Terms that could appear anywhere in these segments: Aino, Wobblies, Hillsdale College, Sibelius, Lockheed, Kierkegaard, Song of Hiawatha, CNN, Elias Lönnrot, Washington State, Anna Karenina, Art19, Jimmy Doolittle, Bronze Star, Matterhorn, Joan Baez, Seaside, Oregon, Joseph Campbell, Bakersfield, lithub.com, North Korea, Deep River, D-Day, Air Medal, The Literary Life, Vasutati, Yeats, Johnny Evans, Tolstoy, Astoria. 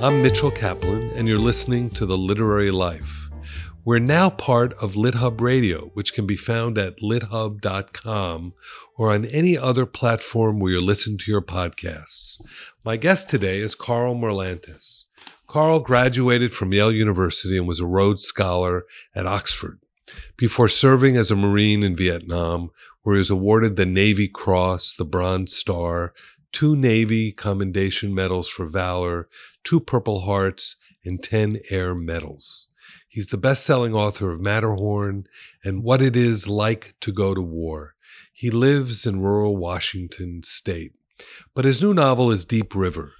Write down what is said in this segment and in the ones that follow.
I'm Mitchell Kaplan, and you're listening to The Literary Life. We're now part of Lit Hub Radio, which can be found at lithub.com or on any other platform where you listen to your podcasts. My guest today is Carl Marlantes. Carl graduated from Yale University and was a Rhodes Scholar at Oxford before serving as a Marine in Vietnam, where he was awarded the Navy Cross, the Bronze Star, 2 Navy Commendation Medals for Valor, 2 Purple Hearts, and 10 Air Medals. He's the best-selling author of Matterhorn and What It Is Like to Go to War. He lives in rural Washington State. But his new novel is Deep River,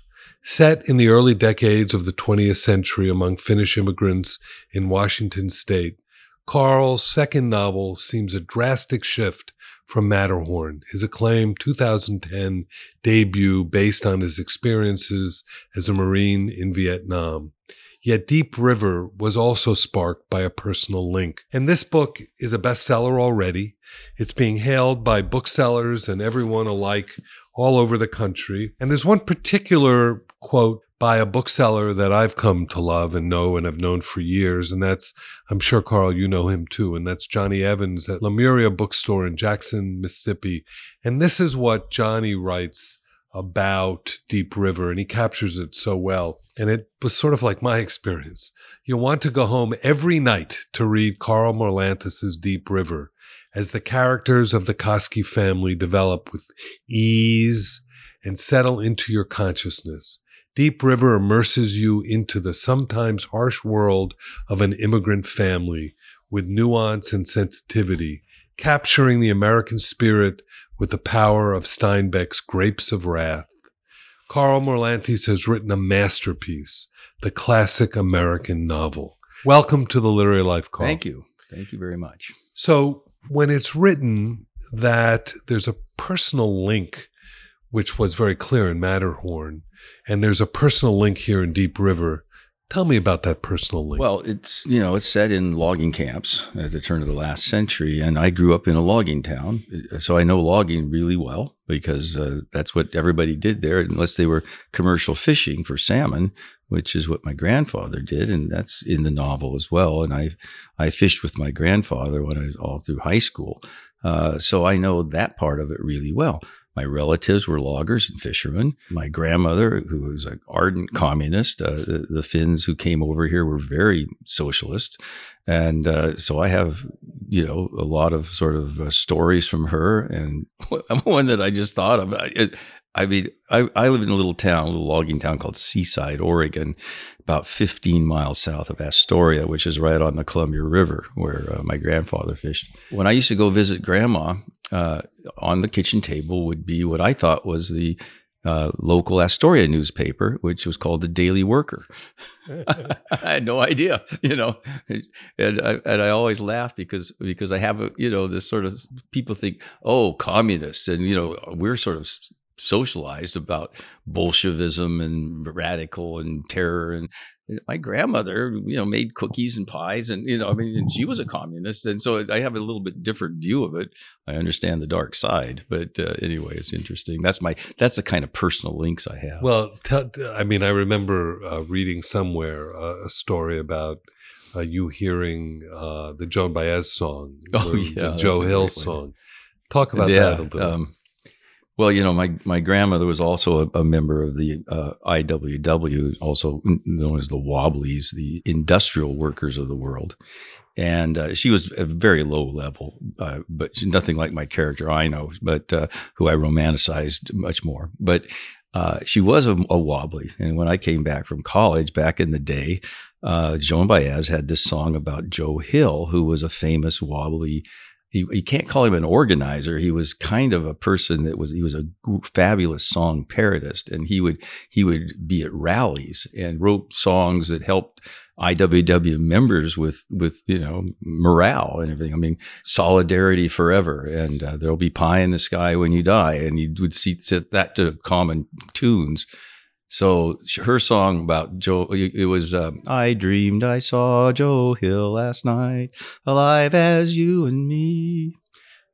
set in the early decades of the 20th century among Finnish immigrants in Washington State. Carl's second novel seems a drastic shift from Matterhorn, his acclaimed 2010 debut based on his experiences as a Marine in Vietnam. Yet Deep River was also sparked by a personal link. And this book is a bestseller already. It's being hailed by booksellers and everyone alike all over the country. And there's one particular quote by a bookseller that I've come to love and know and have known for years, and that's, I'm sure, Carl, you know him too, and that's Johnny Evans at Lemuria Bookstore in Jackson, Mississippi. And this is what Johnny writes about Deep River, and he captures it so well. And it was sort of like my experience. You'll want to go home every night to read Carl Marlantes' Deep River as the characters of the Koski family develop with ease and settle into your consciousness. Deep River immerses you into the sometimes harsh world of an immigrant family with nuance and sensitivity, capturing the American spirit with the power of Steinbeck's Grapes of Wrath. Carl Marlantes has written a masterpiece, the classic American novel. Welcome to The Literary Life, Carl. Thank you. Thank you very much. So when it's written that there's a personal link, which was very clear in Matterhorn, and there's a personal link here in Deep River, tell me about that personal link. Well, it's, you know, it's set in logging camps at the turn of the last century, and I grew up in a logging town, so I know logging really well because that's what everybody did there, unless they were commercial fishing for salmon, which is what my grandfather did, and that's in the novel as well. And I fished with my grandfather when I was all through high school, so I know that part of it really well. My relatives were loggers and fishermen. My grandmother, who was an ardent communist, the Finns who came over here were very socialist. And so I have, you know, a lot of sort of stories from her. And one that I just thought of, I live in a little town, a little logging town called Seaside, Oregon, about 15 miles south of Astoria, which is right on the Columbia River where my grandfather fished. When I used to go visit Grandma, on the kitchen table would be what I thought was the local Astoria newspaper, which was called the Daily Worker. I had no idea, you know, and I always laugh because I have, you know, this sort of, people think, oh, communists, and, you know, we're sort of socialized about Bolshevism and radical and terror. And my grandmother, you know, made cookies and pies, and, you know, I mean, and she was a communist. And so I have a little bit different view of it. I understand the dark side, but anyway, it's interesting. That's the kind of personal links I have. Well, I remember reading somewhere a story about you hearing the Joan Baez song, the Joe Hill song. Talk about that a little bit. Well, you know, my grandmother was also a member of the IWW, also known as the Wobblies, the Industrial Workers of the World. And she was a very low level, but nothing like my character I know, but who I romanticized much more. But she was a wobbly. And when I came back from college back in the day, Joan Baez had this song about Joe Hill, who was a famous wobbly. You can't call him an organizer. He was kind of a person he was a fabulous song parodist, and he would be at rallies and wrote songs that helped IWW members with, you know, morale and everything. I mean, solidarity forever, and there'll be pie in the sky when you die. And he would set that to common tunes. So her song about Joe, it was, I dreamed I saw Joe Hill last night, alive as you and me.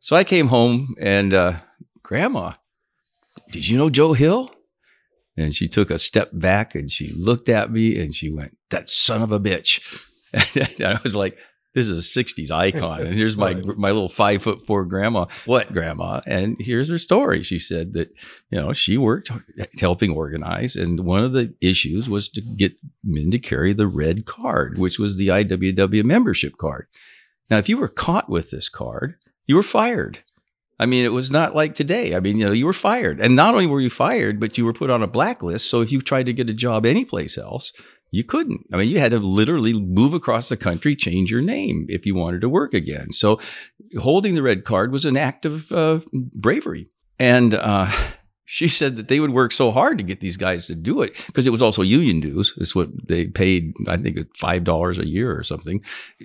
So I came home and, Grandma, did you know Joe Hill? And she took a step back and she looked at me and she went, "That son of a bitch." And I was like, this is a 60s icon. And here's my my little 5'4" grandma. What grandma? And here's her story. She said that, you know, she worked helping organize. And one of the issues was to get men to carry the red card, which was the IWW membership card. Now, if you were caught with this card, you were fired. I mean, it was not like today. I mean, you know, you were fired. And not only were you fired, but you were put on a blacklist. So if you tried to get a job anyplace else, you couldn't. I mean, you had to literally move across the country, change your name if you wanted to work again. So holding the red card was an act of bravery. And she said that they would work so hard to get these guys to do it because it was also union dues. It's what they paid, I think, $5 a year or something.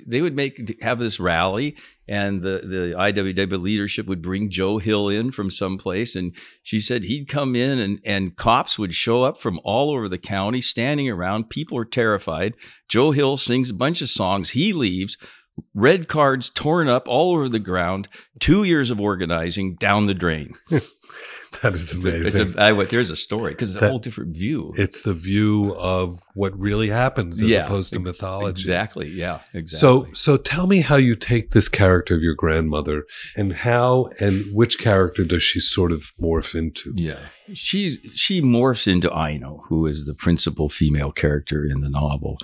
They would have this rally, and the IWW leadership would bring Joe Hill in from someplace. And she said he'd come in, and cops would show up from all over the county standing around. People are terrified. Joe Hill sings a bunch of songs. He leaves. Red cards torn up all over the ground. 2 years of organizing down the drain. That is amazing. There's a story because it's a whole different view. It's the view of what really happens as opposed to mythology. Exactly. Yeah. Exactly. So tell me how you take this character of your grandmother and how and which character does she sort of morph into? Yeah. She morphs into Aino, who is the principal female character in the novel,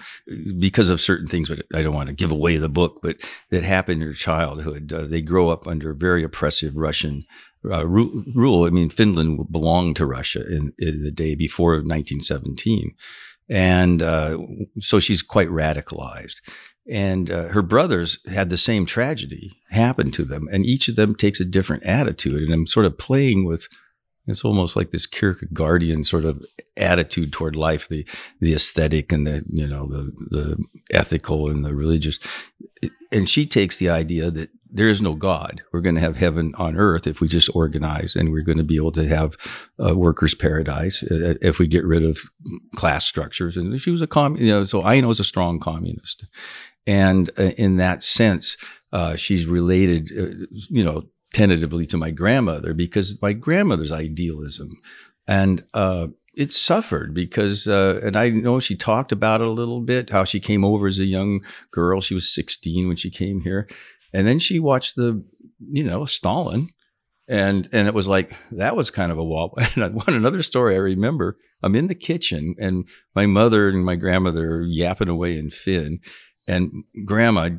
because of certain things. But I don't want to give away the book, but that happened in her childhood. They grow up under very oppressive Russian rule. I mean, Finland belonged to Russia in the day before 1917. And so she's quite radicalized. And her brothers had the same tragedy happen to them. And each of them takes a different attitude. And I'm sort of playing with, it's almost like this Kierkegaardian sort of attitude toward life, the aesthetic and the, you know, the ethical and the religious. And she takes the idea that there is no God. We're going to have heaven on earth if we just organize, and we're going to be able to have a workers' paradise if we get rid of class structures. And she was a communist, you know, so Aino is a strong communist. And in that sense, she's related, you know, tentatively to my grandmother because my grandmother's idealism. And it suffered because, and I know she talked about it a little bit, how she came over as a young girl. She was 16 when she came here. And then she watched the, you know, Stalin. And it was like, that was kind of a wall. And one another story I remember, I'm in the kitchen and my mother and my grandmother are yapping away in Finn. And grandma,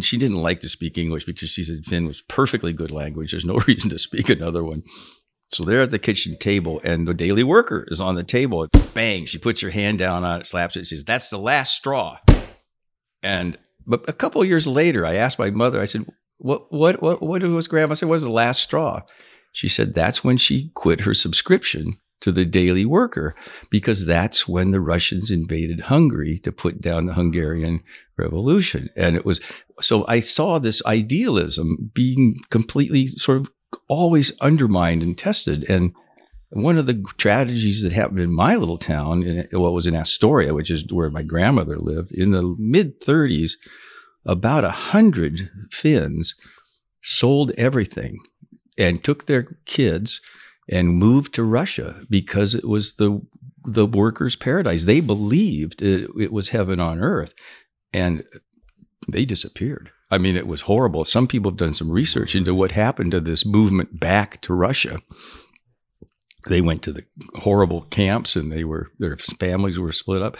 she didn't like to speak English because she said Finn was perfectly good language. There's no reason to speak another one. So they're at the kitchen table and the Daily Worker is on the table. Bang, she puts her hand down on it, slaps it. She says, "That's the last straw." But a couple of years later, I asked my mother, I said, what was grandma? I said, what was the last straw? She said, that's when she quit her subscription to the Daily Worker, because that's when the Russians invaded Hungary to put down the Hungarian Revolution. And it was, so I saw this idealism being completely sort of always undermined and tested. And one of the tragedies that happened in my little town, was in Astoria, which is where my grandmother lived, in the mid-30s, about 100 Finns sold everything and took their kids and moved to Russia because it was the workers' paradise. They believed it was heaven on earth, and they disappeared. I mean, it was horrible. Some people have done some research into what happened to this movement back to Russia. They went to the horrible camps, and their families were split up.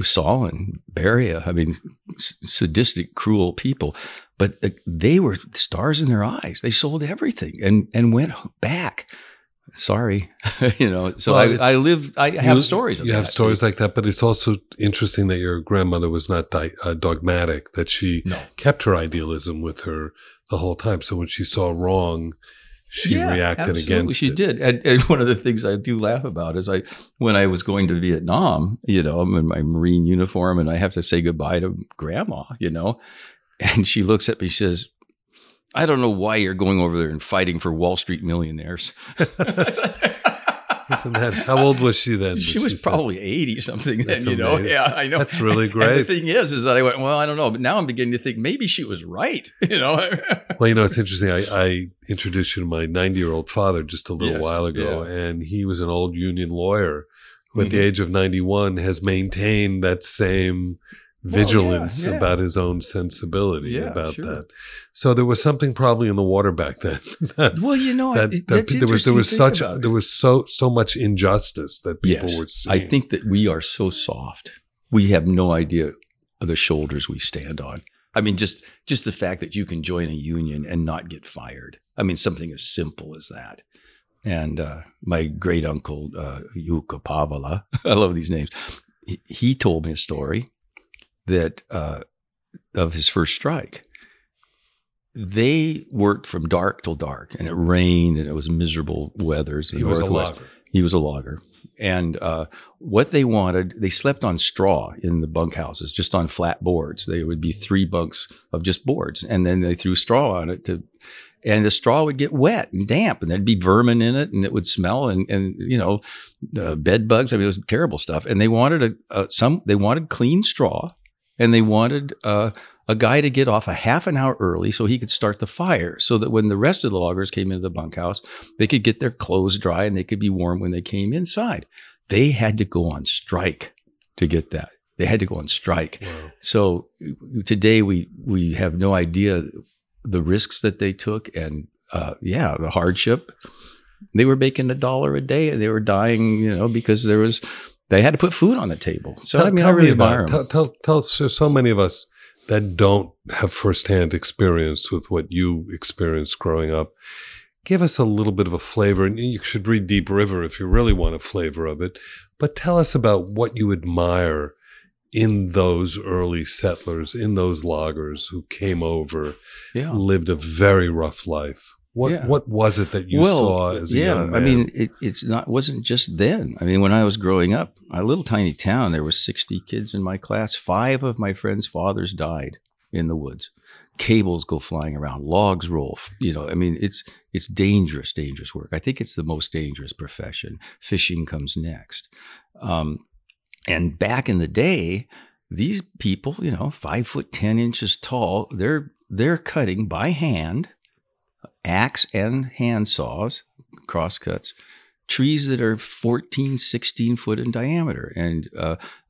Stalin, Beria, I mean, sadistic, cruel people. But they were stars in their eyes. They sold everything and went back. Sorry, you know. So well, I have stories. You have stories like that, but it's also interesting that your grandmother was not dogmatic. That she kept her idealism with her the whole time. So when she saw wrong, she reacted against it. She did. And one of the things I do laugh about is when I was going to Vietnam, you know, I'm in my Marine uniform and I have to say goodbye to grandma, you know, and she looks at me, she says, "I don't know why you're going over there and fighting for Wall Street millionaires." Isn't that, how old was she then? She was probably 80 something then, that's you amazing. Know? Yeah, I know. That's really great. And the thing is that I went, well, I don't know. But now I'm beginning to think maybe she was right, you know? Well, you know, it's interesting. I introduced you to my 90-year-old father just a little while ago, and he was an old union lawyer who at the age of 91 has maintained that same vigilance about his own sensibility about that. So there was something probably in the water back then. There was so much injustice that people were seeing. I think that we are so soft. We have no idea of the shoulders we stand on. I mean, just the fact that you can join a union and not get fired. I mean, something as simple as that. And my great uncle, Yuka Pavala, I love these names. He told me a story that of his first strike. They worked from dark till dark, and it rained, and it was miserable weather. He was a logger. He was a logger. And what they wanted, they slept on straw in the bunkhouses, just on flat boards. There would be three bunks of just boards, and then they threw straw on it to, and the straw would get wet and damp, and there'd be vermin in it, and it would smell, and you know, bed bugs. I mean, it was terrible stuff. And they wanted They wanted clean straw, and they wanted a guy to get off a half an hour early so he could start the fire, so that when the rest of the loggers came into the bunkhouse, they could get their clothes dry and they could be warm when they came inside. They had to go on strike to get that. They had to go on strike. Wow. So today we have no idea the risks that they took and the hardship. They were making $1 a day and they were dying, you know, because they had to put food on the table. So I really admire them. Tell so many of us that don't have firsthand experience with what you experienced growing up. Give us a little bit of a flavor, and you should read Deep River if you really want a flavor of it, but tell us about what you admire in those early settlers, in those loggers who came over, lived a very rough life. What was it that you saw as a young man? I mean, it wasn't just then. I mean, when I was growing up, a little tiny town, there were 60 kids in my class. 5 of my friends' fathers died in the woods. Cables go flying around, logs roll. You know, I mean, it's dangerous, dangerous work. I think it's the most dangerous profession. Fishing comes next. And back in the day, these people, you know, 5 foot 10 inches tall, they're cutting by hand. Axe and hand saws, crosscuts, trees that are 14, 16 foot in diameter. And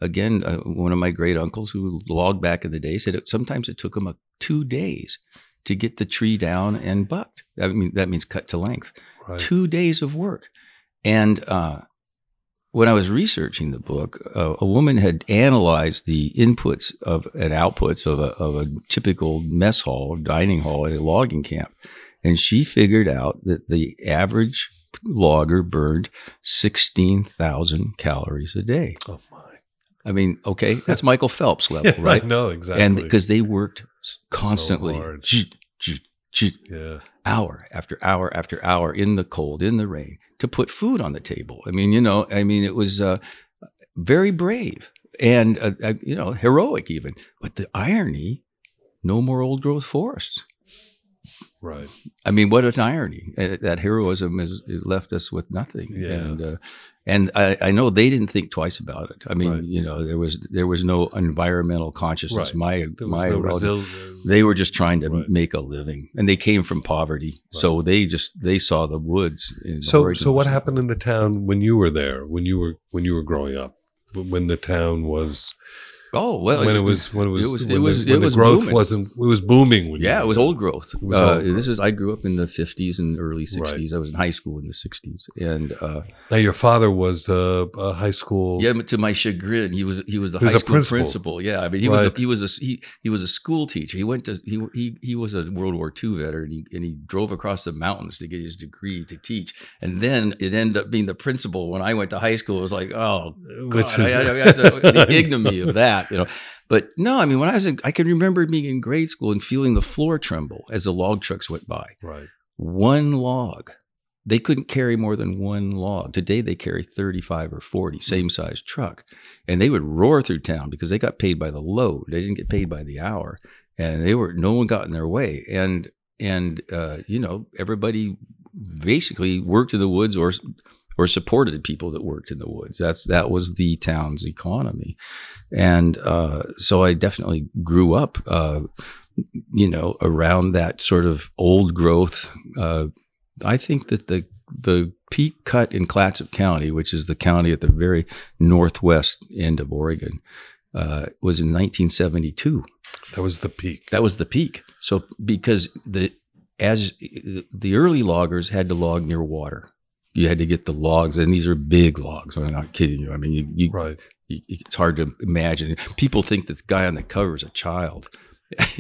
again, one of my great uncles who logged back in the day said sometimes it took him 2 days to get the tree down and bucked. I mean, that means cut to length. Right. 2 days of work. And when I was researching the book, a woman had analyzed the inputs and outputs of a typical mess hall, dining hall at a logging camp. And she figured out that the average logger burned 16,000 calories a day. Oh, my. I mean, okay, that's Michael Phelps level, right? I know, exactly. And because they worked constantly, so hard. Hour after hour after hour in the cold, in the rain, to put food on the table. I mean, you know, it was very brave and, you know, heroic even. But the irony, no more old growth forests. Right. I mean, what an irony that heroism has left us with nothing. Yeah. And I know they didn't think twice about it. I mean, you know, there was no environmental consciousness. Right. They were just trying to make a living, and they came from poverty, so they saw the woods. So what happened in the town when you were there? When you were growing up, when the town was. Oh, well, it was booming. It was old growth. I grew up in the 50s and early 60s. Right. I was in high school in the 60s. And now your father was a high school. Yeah, but to my chagrin, he was the high school principal. Yeah, I mean, he was a school teacher. He was a World War II veteran, and he drove across the mountains to get his degree to teach. And then it ended up being the principal when I went to high school. It was like, oh, God, the ignominy of that. You know, but no, I mean, when I was I can remember being in grade school and feeling the floor tremble as the log trucks went by. Right. One log. They couldn't carry more than one log. Today they carry 35 or 40, same size truck. And they would roar through town because they got paid by the load. They didn't get paid by the hour. And no one got in their way. And you know, everybody basically worked in the woods or supported people that worked in the woods. That was the town's economy. And so I definitely grew up, you know, around that sort of old growth. I think that the peak cut in Clatsop County, which is the county at the very northwest end of Oregon, was in 1972. That was the peak. That was the peak. So because the early loggers had to log near water. You had to get the logs, and these are big logs. I'm not kidding you. I mean, right. It's hard to imagine. People think that the guy on the cover is a child.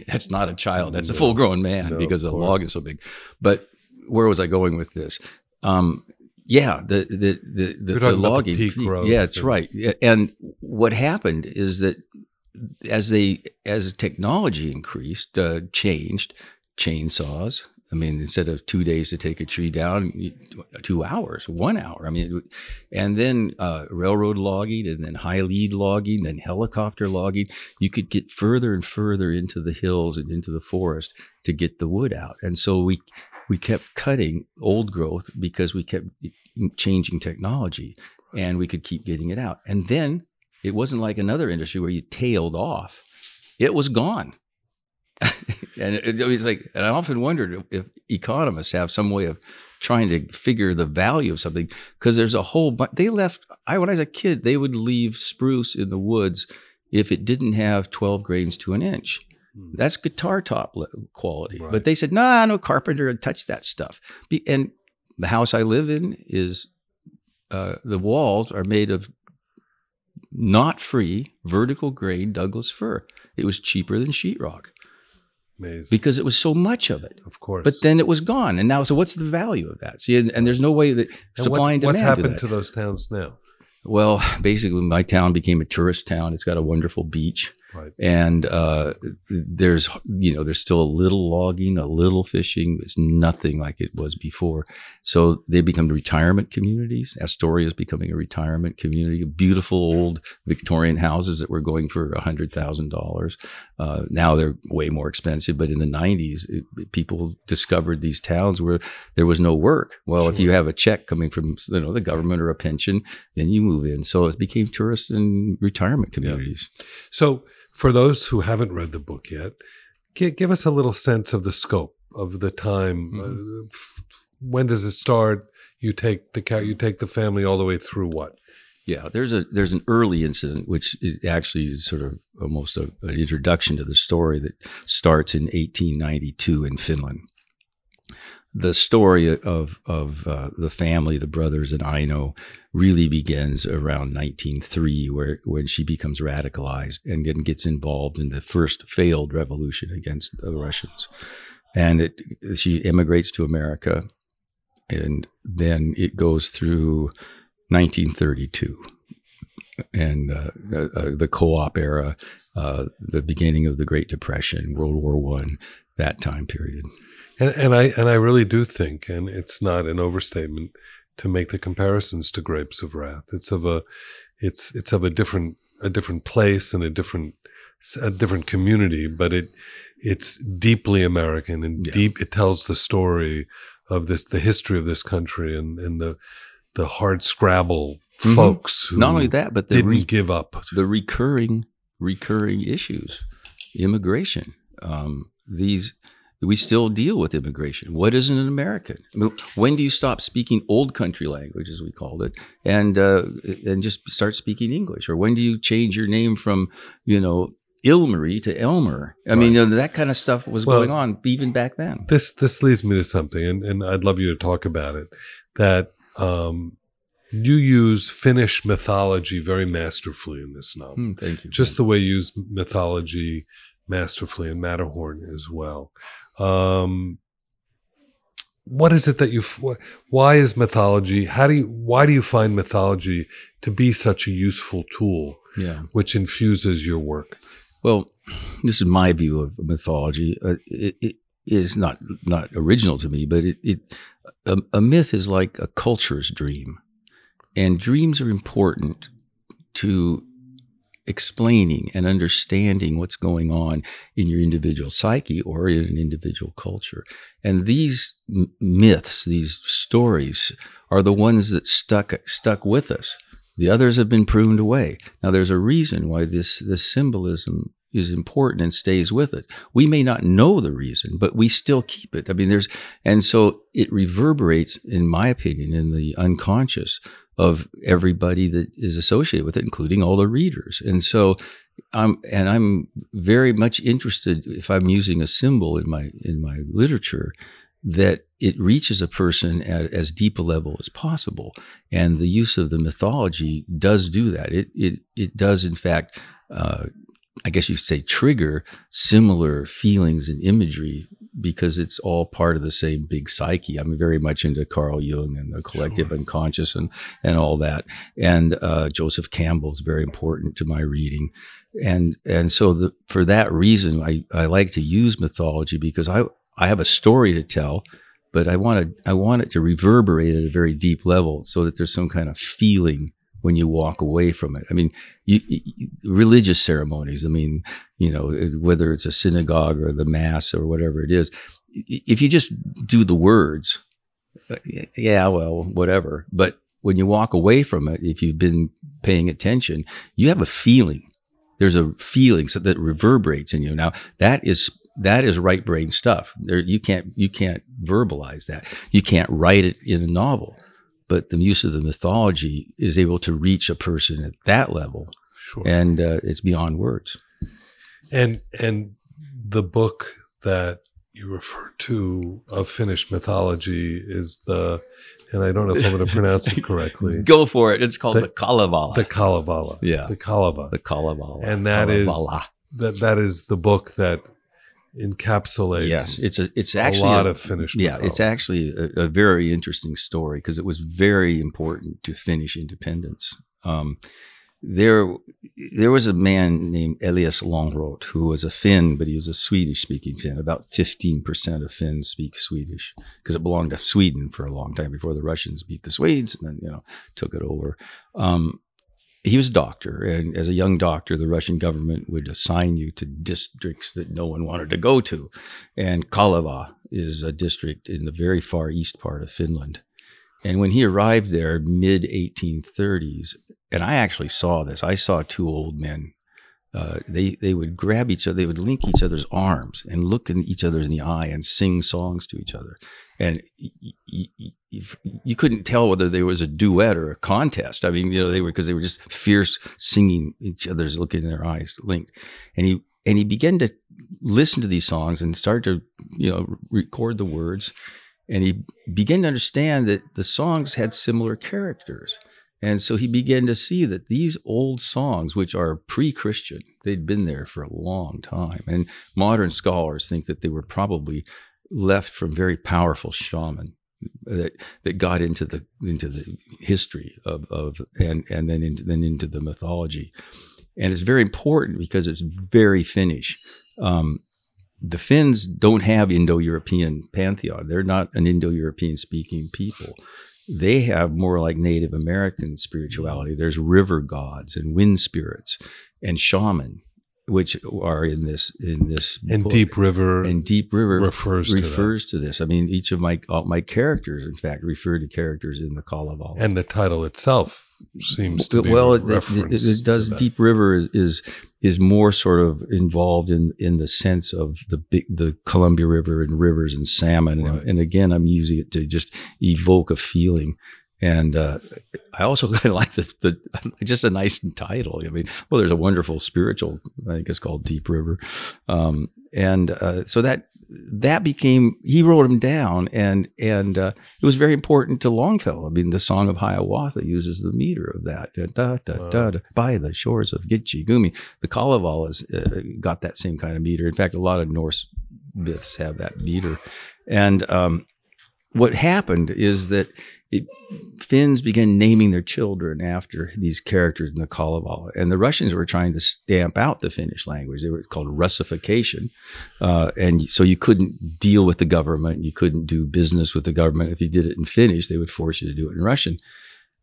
That's not a child. That's a full-grown man because the log is so big. But where was I going with this? The logging. The peak growth. Yeah, that's right. And what happened is that as technology increased, changed, chainsaws. I mean, instead of 2 days to take a tree down, 2 hours, 1 hour. I mean, and then railroad logging, and then high lead logging, then helicopter logging. You could get further and further into the hills and into the forest to get the wood out. And so we kept cutting old growth because we kept changing technology, and we could keep getting it out. And then it wasn't like another industry where you tailed off. It was gone. And it's like, and I often wondered if economists have some way of trying to figure the value of something, because there's a whole bunch. When I was a kid, they would leave spruce in the woods if it didn't have 12 grains to an inch. That's guitar top quality. Right. But they said, no carpenter would touch that stuff. And the house I live in is, the walls are made of knot free, vertical grain Douglas fir. It was cheaper than sheetrock. Amazing. Because it was so much of it, of course. But then it was gone, and now, so what's the value of that? See, and there's no way that supply and demand. What's happened to those towns now? Well, basically, my town became a tourist town. It's got a wonderful beach, right. And there's still a little logging, a little fishing. It's nothing like it was before. So they become retirement communities. Astoria is becoming a retirement community. Beautiful old Victorian houses that were going for $100,000. Now they're way more expensive. But in the 90s, people discovered these towns where there was no work. Well, sure. If you have a check coming from the government or a pension, then you move in. So it became tourist and retirement communities. Yeah. So for those who haven't read the book yet, give us a little sense of the scope of the time. Mm-hmm. When does it start? You take the family all the way through what? Yeah, there's an early incident, which is actually sort of almost an introduction to the story, that starts in 1892 in Finland. The story of the family, the brothers and Aino, really begins around 1903, when she becomes radicalized and then gets involved in the first failed revolution against the Russians. And she immigrates to America, and then it goes through 1932 and the co-op era, the beginning of the Great Depression, World War I, that time period. And I really do think, and it's not an overstatement to make the comparisons to Grapes of Wrath. It's of a different place and a different community, but it's deeply American and deep. It tells the story of the history of this country and the hard scrabble folks who not only that, but didn't give up. The recurring issues, immigration. We still deal with immigration. What is an American? I mean, when do you stop speaking old country language, as we called it, and just start speaking English? Or when do you change your name from, Ilmarie to Elmer? I mean, that kind of stuff was going on even back then. This leads me to something, and I'd love you to talk about it, that you use Finnish mythology very masterfully in this novel. Thank you. Just the way you use mythology masterfully in Matterhorn as well. What is it that why is mythology? Why do you find mythology to be such a useful tool, which infuses your work? Well, this is my view of mythology. It is not original to me, but a myth is like a culture's dream, and dreams are important to explaining and understanding what's going on in your individual psyche or in an individual culture. And these myths, these stories, are the ones that stuck with us. The others have been pruned away. Now, there's a reason why this symbolism is important and stays with it. We may not know the reason, but we still keep it. I mean, and so it reverberates, in my opinion, in the unconscious of everybody that is associated with it, including all the readers. And so I'm very much interested, if I'm using a symbol in my literature, that it reaches a person at as deep a level as possible. And the use of the mythology does do that. It does, in fact, I guess you could say, trigger similar feelings and imagery, because it's all part of the same big psyche. I'm very much into Carl Jung and the collective unconscious and all that. And Joseph Campbell is very important to my reading. And so for that reason, I like to use mythology, because I have a story to tell, but I want it to reverberate at a very deep level so that there's some kind of feeling when you walk away from it. I mean, religious ceremonies, I mean, you know, whether it's a synagogue or the mass or whatever it is, if you just do the words, yeah, well, whatever. But when you walk away from it, if you've been paying attention, you have a feeling. There's a feeling that reverberates in you. Now, that is right brain stuff. There, you can't verbalize that. You can't write it in a novel. But the use of the mythology is able to reach a person at that level, and it's beyond words. And the book that you refer to of Finnish mythology is and I don't know if I'm going to pronounce it correctly. Go for it. It's called the Kalevala. The Kalevala. Yeah. The Kalevala. The Kalevala. And that is the book that encapsulates it's actually a lot of Finnish mythology. It's actually a very interesting story, because it was very important to Finnish independence. There was a man named Elias Lönnrot, who was a Finn, but he was a Swedish-speaking Finn. About 15% of Finns speak Swedish, because it belonged to Sweden for a long time before the Russians beat the Swedes and then, you know, took it over. He was a doctor, and as a young doctor, the Russian government would assign you to districts that no one wanted to go to. And Kaleva is a district in the very far east part of Finland. And when he arrived there, mid-1830s, and I actually saw this. I saw two old men. They would grab each other. They would link each other's arms and look at each other in the eye and sing songs to each other. And you couldn't tell whether there was a duet or a contest. I mean, you know, because they were just fierce, singing each other's, looking in their eyes, linked. And he began to listen to these songs and start to, you know, record the words. And he began to understand that the songs had similar characters. And so he began to see that these old songs, which are pre-Christian, they'd been there for a long time. And modern scholars think that they were probably left from very powerful shaman that got into the history of and then into the mythology. And it's very important because it's very Finnish. The Finns don't have Indo-European pantheon. They're not an Indo-European speaking people. They have more like Native American spirituality. There's river gods and wind spirits and shaman, which are in this and book. Deep River refers to this. I mean, each of my characters, in fact, refer to characters in the Kalevala. And the title itself seems to be it does. Deep River is more sort of involved in the sense of the Columbia River and rivers and salmon. Right. And again, I'm using it to just evoke a feeling. And I also kind of like the just a nice title. I mean, well, there's a wonderful spiritual, I think it's called Deep River. So that became, he wrote him down, and it was very important to Longfellow. I mean, the Song of Hiawatha uses the meter of that. Da, da, wow. Da, da, by the shores of Gitche Gummi. The Kalevala has got that same kind of meter. In fact, a lot of Norse myths have that meter. And what happened is that Finns began naming their children after these characters in the Kalevala. And the Russians were trying to stamp out the Finnish language. They were called Russification. And so you couldn't deal with the government. You couldn't do business with the government. If you did it in Finnish, they would force you to do it in Russian.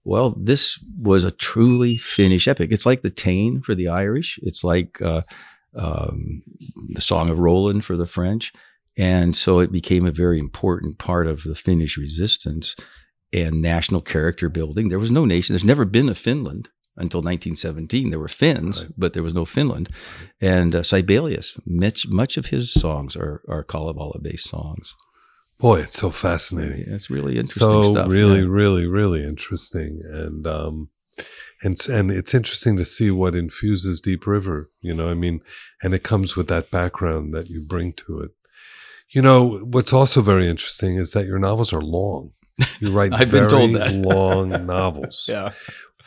Well, this was a truly Finnish epic. It's like the Tain for the Irish. It's like the Song of Roland for the French. And so it became a very important part of the Finnish resistance and national character building. There was no nation. There's never been a Finland. until 1917. There were Finns, right, but there was no Finland. And Sibelius, much of his songs are Kalevala-based songs. Boy, it's so fascinating. Yeah, it's really interesting stuff. So really interesting. And it's interesting to see what infuses Deep River, you know, I mean, and it comes with that background that you bring to it. You know, what's also very interesting is that your novels are long. You write very long novels. Yeah.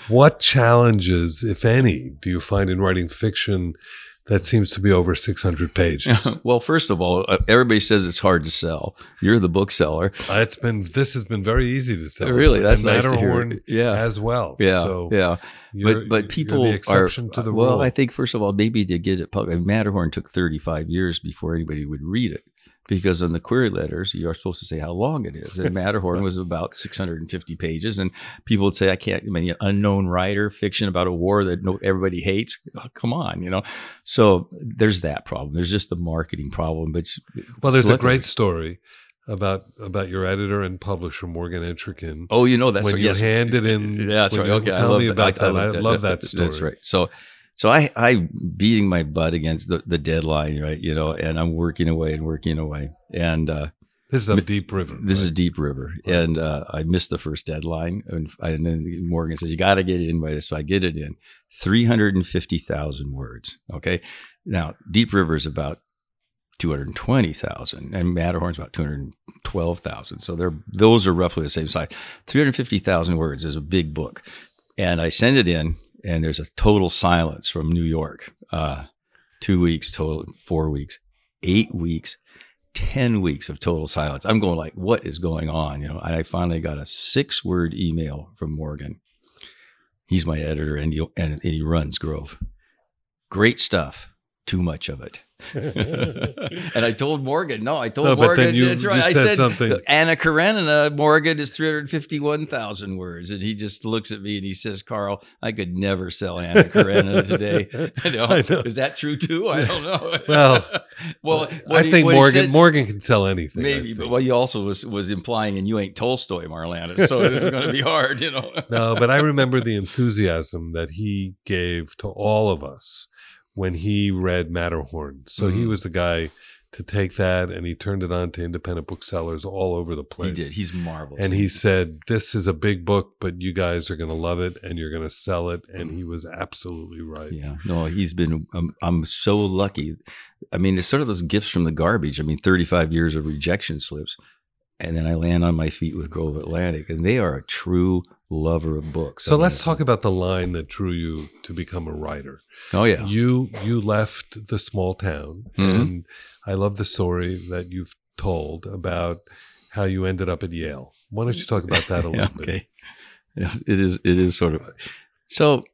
What challenges, if any, do you find in writing fiction that seems to be over 600 pages? Well, first of all, everybody says it's hard to sell. You're the bookseller. This has been very easy to sell. Really, that's nice to hear. Matterhorn as well. Yeah, so yeah. But people are the exception to the rule. Well, I think, first of all, maybe to get it published, Matterhorn took 35 years before anybody would read it. Because on the query letters, you're supposed to say how long it is. And Matterhorn was about 650 pages. And people would say, unknown writer, fiction about a war that everybody hates. Oh, come on, you know. So there's that problem. There's just the marketing problem. But there's a great story about your editor and publisher, Morgan Entrekin. Oh, you know, that's when right. When you handed in. Yeah, that's right. Okay, tell me about that. I love that story. That's right. So I beating my butt against the deadline, right? You know, and I'm working away. And this is Deep River. This is Deep River. Right. And I missed the first deadline. And then Morgan says, you got to get it in by this. So I get it in. 350,000 words. Okay. Now, Deep River is about 220,000 and Matterhorn's about 212,000. So those are roughly the same size. 350,000 words is a big book. And I send it in. And there's a total silence from New York. 2 weeks total, 4 weeks, 8 weeks, 10 weeks of total silence. I'm going like, what is going on? You know, and I finally got a 6-word email from Morgan. He's my editor, and he runs Grove. Great stuff. Too much of it. And I told Morgan, Morgan, that's right. I said something. Anna Karenina, Morgan, is 351,000 words. And he just looks at me and he says, Carl, I could never sell Anna Karenina today. I know. Is that true too? I don't know. Well, I think Morgan can sell anything. Maybe, but what he also was implying, and you ain't Tolstoy, Marlantes, so this is going to be hard, you know. No, but I remember the enthusiasm that he gave to all of us when he read Matterhorn. So he was the guy to take that, and he turned it on to independent booksellers all over the place. He did. He's marvelous. And he said, this is a big book, but you guys are going to love it, and you're going to sell it. And he was absolutely right. Yeah. No, he's been I'm so lucky. I mean, it's sort of those gifts from the garbage. I mean, 35 years of rejection slips. And then I land on my feet with Grove Atlantic, and they are a true lover of books. So let's talk about the line that drew you to become a writer. Oh, yeah. You left the small town, and I love the story that you've told about how you ended up at Yale. Why don't you talk about that a little bit? Yeah, it is sort of. So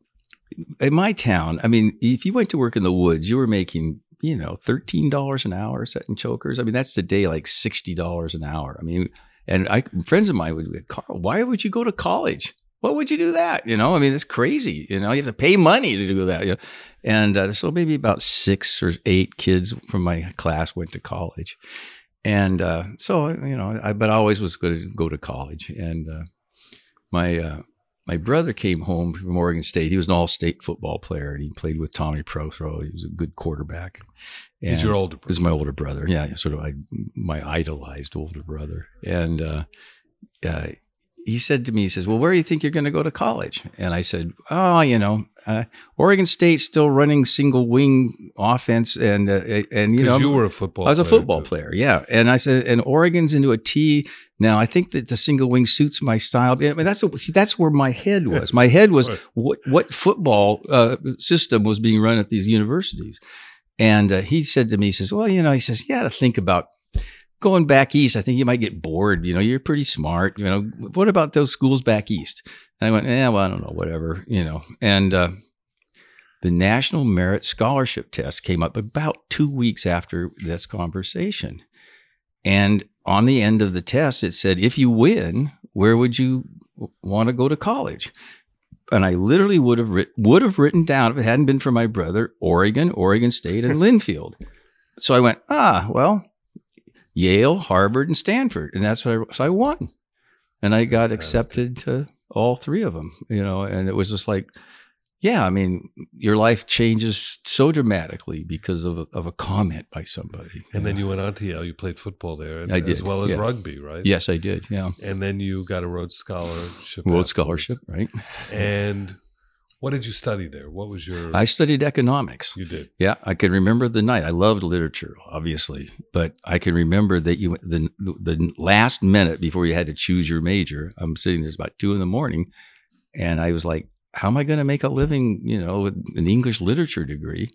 in my town, I mean, if you went to work in the woods, you were making, you know, $13 an hour setting chokers. I mean, that's today like $60 an hour. I mean, and friends of mine would be, Carl, why would you go to college? What would you do that? You know, I mean, it's crazy. You know, you have to pay money to do that. You know? And so maybe about 6 or 8 kids from my class went to college. And so, you know, but I always was going to go to college. And my brother came home from Oregon State. He was an all-state football player, and he played with Tommy Prothrow. He was a good quarterback. And he's your older brother. This is my older brother. Yeah, sort of my idolized older brother. And he said to me, he says, well, where do you think you're going to go to college? And I said, Oregon State's still running single-wing offense. And you know, you were a football player. I was a football player, yeah. And I said, and Oregon's into a T. Now, I think that the single wing suits my style. I mean, that's where my head was. My head was what football system was being run at these universities. And he said to me, he says, well, you know, he says, you got to think about going back east. I think you might get bored. You know, you're pretty smart. You know, what about those schools back east? And I went, well, I don't know, whatever, you know. And the National Merit Scholarship Test came up about 2 weeks after this conversation. And on the end of the test, it said, if you win, where would you want to go to college? And I literally would have written down, if it hadn't been for my brother, Oregon, Oregon State, and Linfield. So I went, Yale, Harvard, and Stanford. And that's what I won. And I got accepted to all three of them, you know, and it was just like, Yeah, I mean, your life changes so dramatically because of a comment by somebody. And then you went on to Yale. You played football there, and, I did, as well as rugby, right? Yes, I did. Yeah. And then you got a Rhodes Scholarship. Rhodes Scholarship, right? And what did you study there? What was your? I studied economics. You did. Yeah, I can remember the night. I loved literature, obviously, but I can remember that the last minute before you had to choose your major. I'm sitting there, it's about 2 a.m, and I was like, how am I going to make a living, with an English literature degree?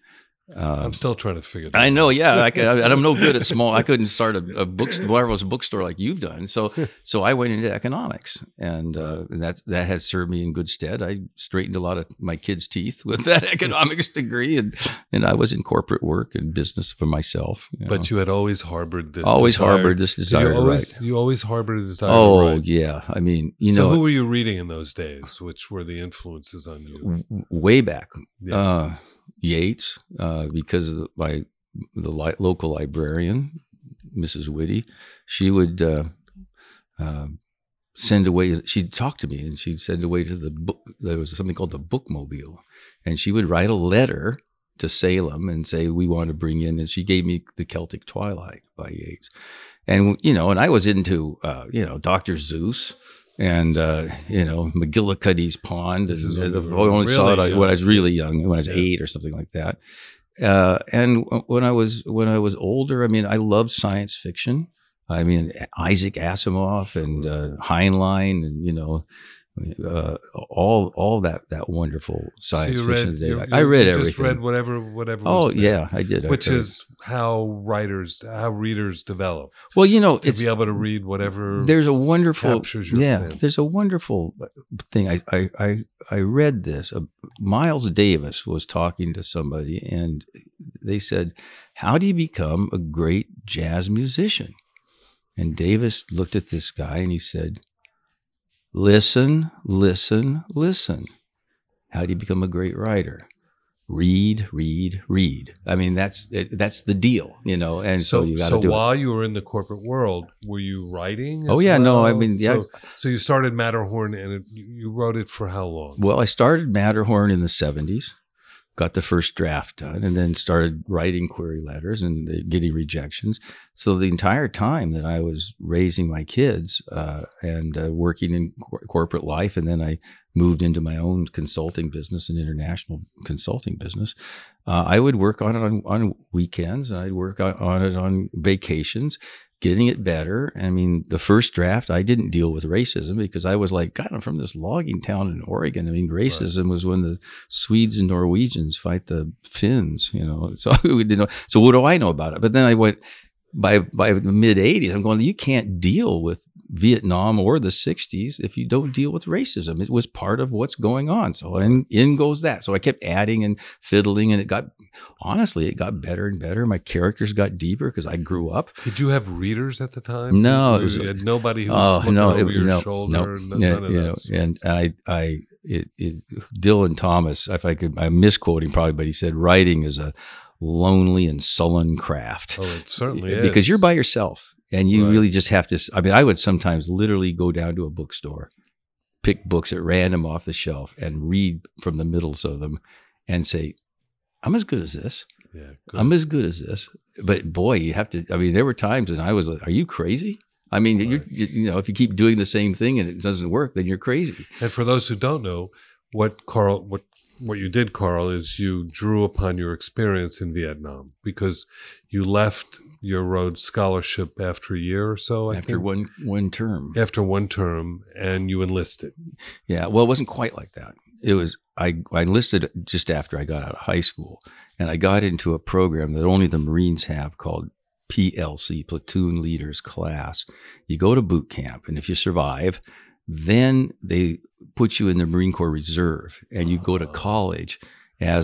I'm still trying to figure that out. I know, yeah. I'm no good at small. I couldn't start a bookstore like you've done. So I went into economics, and that has served me in good stead. I straightened a lot of my kids' teeth with that economics degree, and I was in corporate work and business for myself. But you had always harbored this desire. You always harbored a desire to write. Oh, yeah. I mean, So who were you reading in those days? Which were the influences on you? Way back. Yeah. Yeats, because of the local librarian, Mrs. Whitty, she would send away. She'd talk to me, and she'd send away to the book. There was something called the bookmobile, and she would write a letter to Salem and say, "We want to bring in." And she gave me The Celtic Twilight by Yeats, and I was into Dr. Seuss. And, McGillicuddy's Pond. When I was really young, when I was 8 or something like that. And when I was older, I mean, I loved science fiction. I mean, Isaac Asimov and Heinlein and, all that wonderful science fiction today. I read everything. Just read whatever. I did. Which is how readers develop. Well, to be able to read whatever. There's a wonderful captures your plans. There's a wonderful thing. I read this. Miles Davis was talking to somebody, and they said, "How do you become a great jazz musician?" And Davis looked at this guy and he said, "Listen, listen, listen. How do you become a great writer? Read, read, read." I mean, that's the deal, and so you got to do it. So while you were in the corporate world, were you writing? So you started Matterhorn, and you wrote it for how long? Well, I started Matterhorn in the 70s, got the first draft done, and then started writing query letters and getting rejections. So the entire time that I was raising my kids and working in corporate life, and then I moved into my own consulting business, an international consulting business, I would work on it on weekends, and I'd work on it on vacations, getting it better. I mean, the first draft, I didn't deal with racism because I was like, God, I'm from this logging town in Oregon. I mean, racism was when the Swedes and Norwegians fight the Finns, so we didn't know. So what do I know about it? But then I went, by the mid 80s, I'm going, you can't deal with Vietnam or the 60s if you don't deal with racism. It was part of what's going on. So and in goes that. So I kept adding and fiddling, and it got better and better. My characters got deeper because I grew up. Did you have readers at the time? No, you had nobody who was looking over your shoulder. Dylan Thomas, I'm misquoting probably, but he said writing is a lonely and sullen craft. Oh, it certainly is. Because you're by yourself. And you really just have to, I mean, I would sometimes literally go down to a bookstore, pick books at random off the shelf and read from the middles of them and say, I'm as good as this. Yeah, good. I'm as good as this. But boy, you have to, I mean, there were times and I was like, are you crazy? I mean, if you keep doing the same thing and it doesn't work, then you're crazy. And for those who don't know, what you did, Carl, is you drew upon your experience in Vietnam because you left your Rhodes Scholarship after a year or so, I think. After one term, and you enlisted. Yeah, well, it wasn't quite like that. It was I enlisted just after I got out of high school, and I got into a program that only the Marines have called PLC, Platoon Leaders Class. You go to boot camp, and if you survive, then they put you in the Marine Corps Reserve, and you go to college I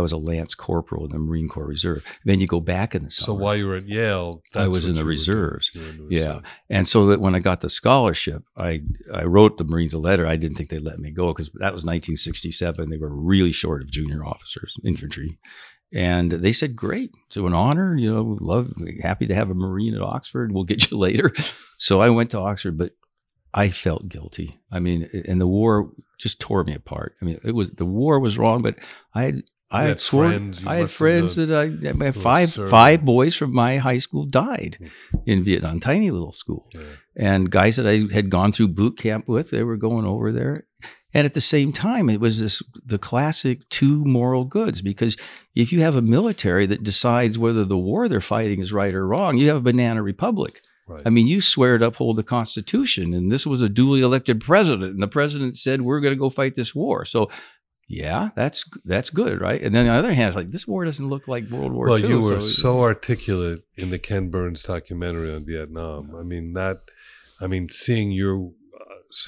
was a Lance Corporal in the Marine Corps Reserve. Then you go back in the summer. So while you were at Yale, I was in the Reserves. Yeah. And so that when I got the scholarship, I wrote the Marines a letter. I didn't think they'd let me go because that was 1967. They were really short of junior officers, infantry. And they said, great. So an honor, happy to have a Marine at Oxford. We'll get you later. So I went to Oxford, but I felt guilty. I mean, and the war just tore me apart. I mean, the war was wrong, but I had friends, five boys from my high school died in Vietnam, tiny little school. Yeah. And guys that I had gone through boot camp with, they were going over there. And at the same time, it was the classic two moral goods, because if you have a military that decides whether the war they're fighting is right or wrong, you have a banana republic. Right. I mean, you swear to uphold the Constitution, and this was a duly elected president, and the president said, we're going to go fight this war. So, yeah, that's good, right? And then on the other hand, it's like, this war doesn't look like World War II. Well, you were so articulate in the Ken Burns documentary on Vietnam. Yeah.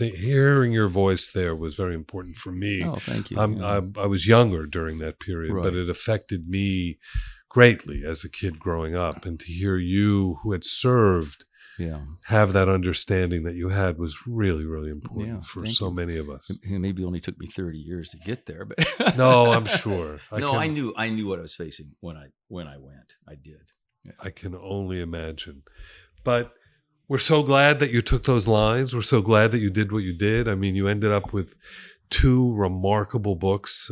Hearing your voice there was very important for me. Oh, thank you. I was younger during that period, right, but it affected me greatly as a kid growing up. And to hear you, who had served, have that understanding that you had was really, really important for so many of us. It maybe only took me 30 years to get there, but no, I'm sure. I knew what I was facing when I went. I did. Yeah. I can only imagine, but we're so glad that you took those lines. We're so glad that you did what you did. I mean, you ended up with two remarkable books,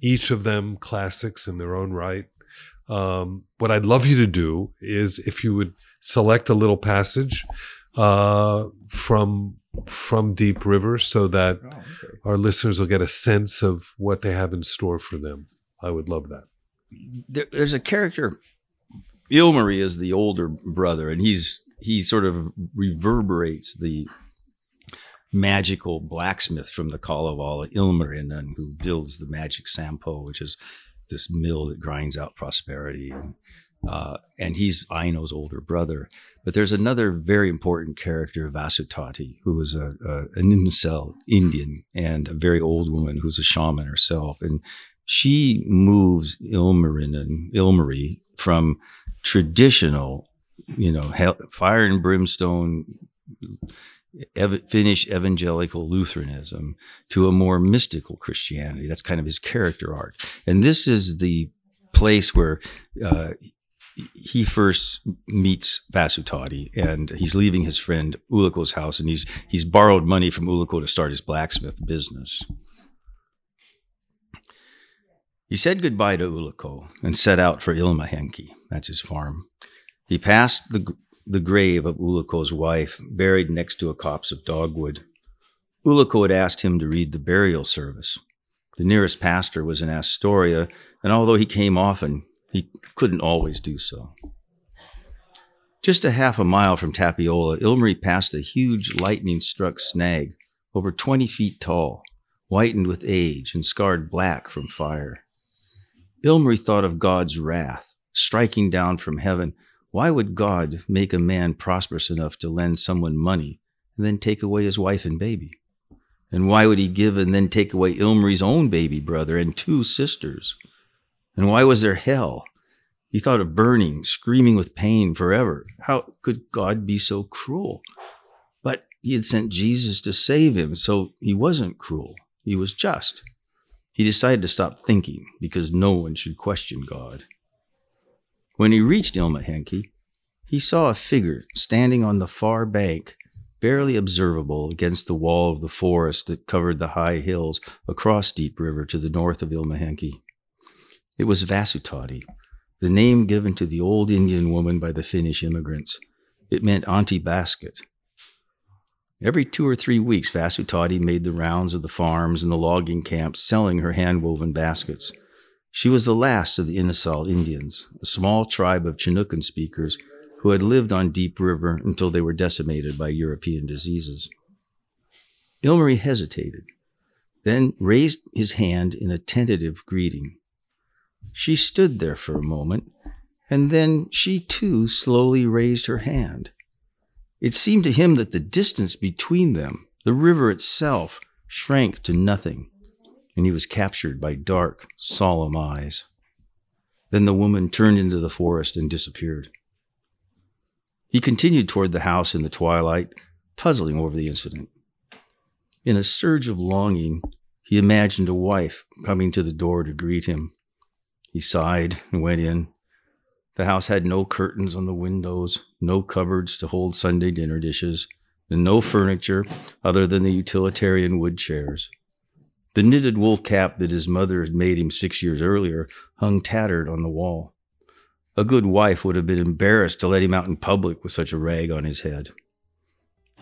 each of them classics in their own right. What I'd love you to do is if you would select a little passage from Deep River so that our listeners will get a sense of what they have in store for them. I would love that. There's a character. Ilmari is the older brother, and he sort of reverberates the magical blacksmith from the Kalevala, Ilmarinen, who builds the magic Sampo, which is this mill that grinds out prosperity. And he's Aino's older brother. But there's another very important character, Vasutati, who is an Incel Indian and a very old woman who's a shaman herself. And she moves Ilmari from traditional, fire and brimstone, Finnish evangelical Lutheranism to a more mystical Christianity. That's kind of his character arc. And this is the place where he first meets Vasutati, and he's leaving his friend Ulikko's house, and he's borrowed money from Ulikko to start his blacksmith business. He said goodbye to Ulikko and set out for Ilmahenki. That's his farm. He passed the grave of Ulikko's wife, buried next to a copse of dogwood. Ulikko had asked him to read the burial service. The nearest pastor was in Astoria, and although he came often, he couldn't always do so. Just a half a mile from Tapiola, Ilmari passed a huge lightning-struck snag, over 20 feet tall, whitened with age and scarred black from fire. Ilmari thought of God's wrath, striking down from heaven. Why would God make a man prosperous enough to lend someone money and then take away his wife and baby? And why would he give and then take away Ilmari's own baby brother and two sisters? And why was there hell? He thought of burning, screaming with pain forever. How could God be so cruel? But he had sent Jesus to save him, so he wasn't cruel. He was just. He decided to stop thinking because no one should question God. When he reached Ilmahenki, he saw a figure standing on the far bank, barely observable against the wall of the forest that covered the high hills across Deep River to the north of Ilmahenki. It was Vasutati, the name given to the old Indian woman by the Finnish immigrants. It meant Auntie Basket. Every 2 or 3 weeks, Vasutati made the rounds of the farms and the logging camps selling her hand-woven baskets. She was the last of the Inisal Indians, a small tribe of Chinookan speakers who had lived on Deep River until they were decimated by European diseases. Ilmari hesitated, then raised his hand in a tentative greeting. She stood there for a moment, and then she too slowly raised her hand. It seemed to him that the distance between them, the river itself, shrank to nothing, and he was captured by dark, solemn eyes. Then the woman turned into the forest and disappeared. He continued toward the house in the twilight, puzzling over the incident. In a surge of longing, he imagined a wife coming to the door to greet him. He sighed and went in. The house had no curtains on the windows, no cupboards to hold Sunday dinner dishes, and no furniture other than the utilitarian wood chairs. The knitted wool cap that his mother had made him 6 years earlier hung tattered on the wall. A good wife would have been embarrassed to let him out in public with such a rag on his head.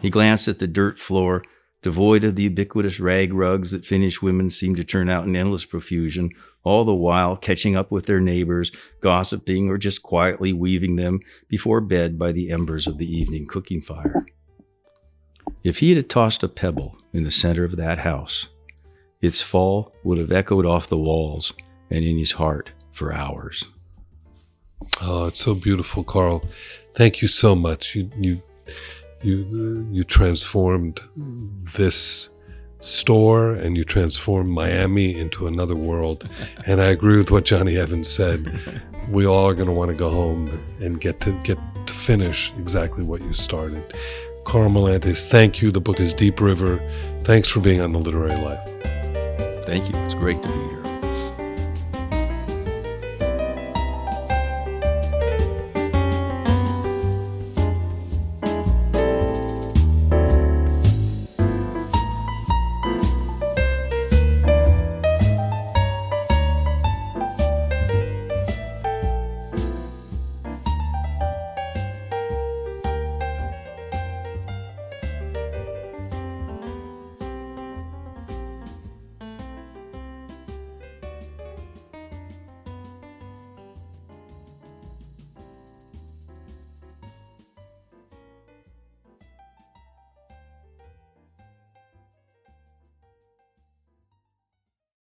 He glanced at the dirt floor, devoid of the ubiquitous rag rugs that Finnish women seemed to turn out in endless profusion, all the while catching up with their neighbors, gossiping, or just quietly weaving them before bed by the embers of the evening cooking fire. If he had tossed a pebble in the center of that house, its fall would have echoed off the walls and in his heart for hours. Oh, it's so beautiful, Carl. Thank you so much. You transformed this store and you transformed Miami into another world. And I agree with what Johnny Evans said. We all are going to want to go home and get to finish exactly what you started. Carl Marlantes, thank you. The book is Deep River. Thanks for being on The Literary Life. Thank you. It's great to be here.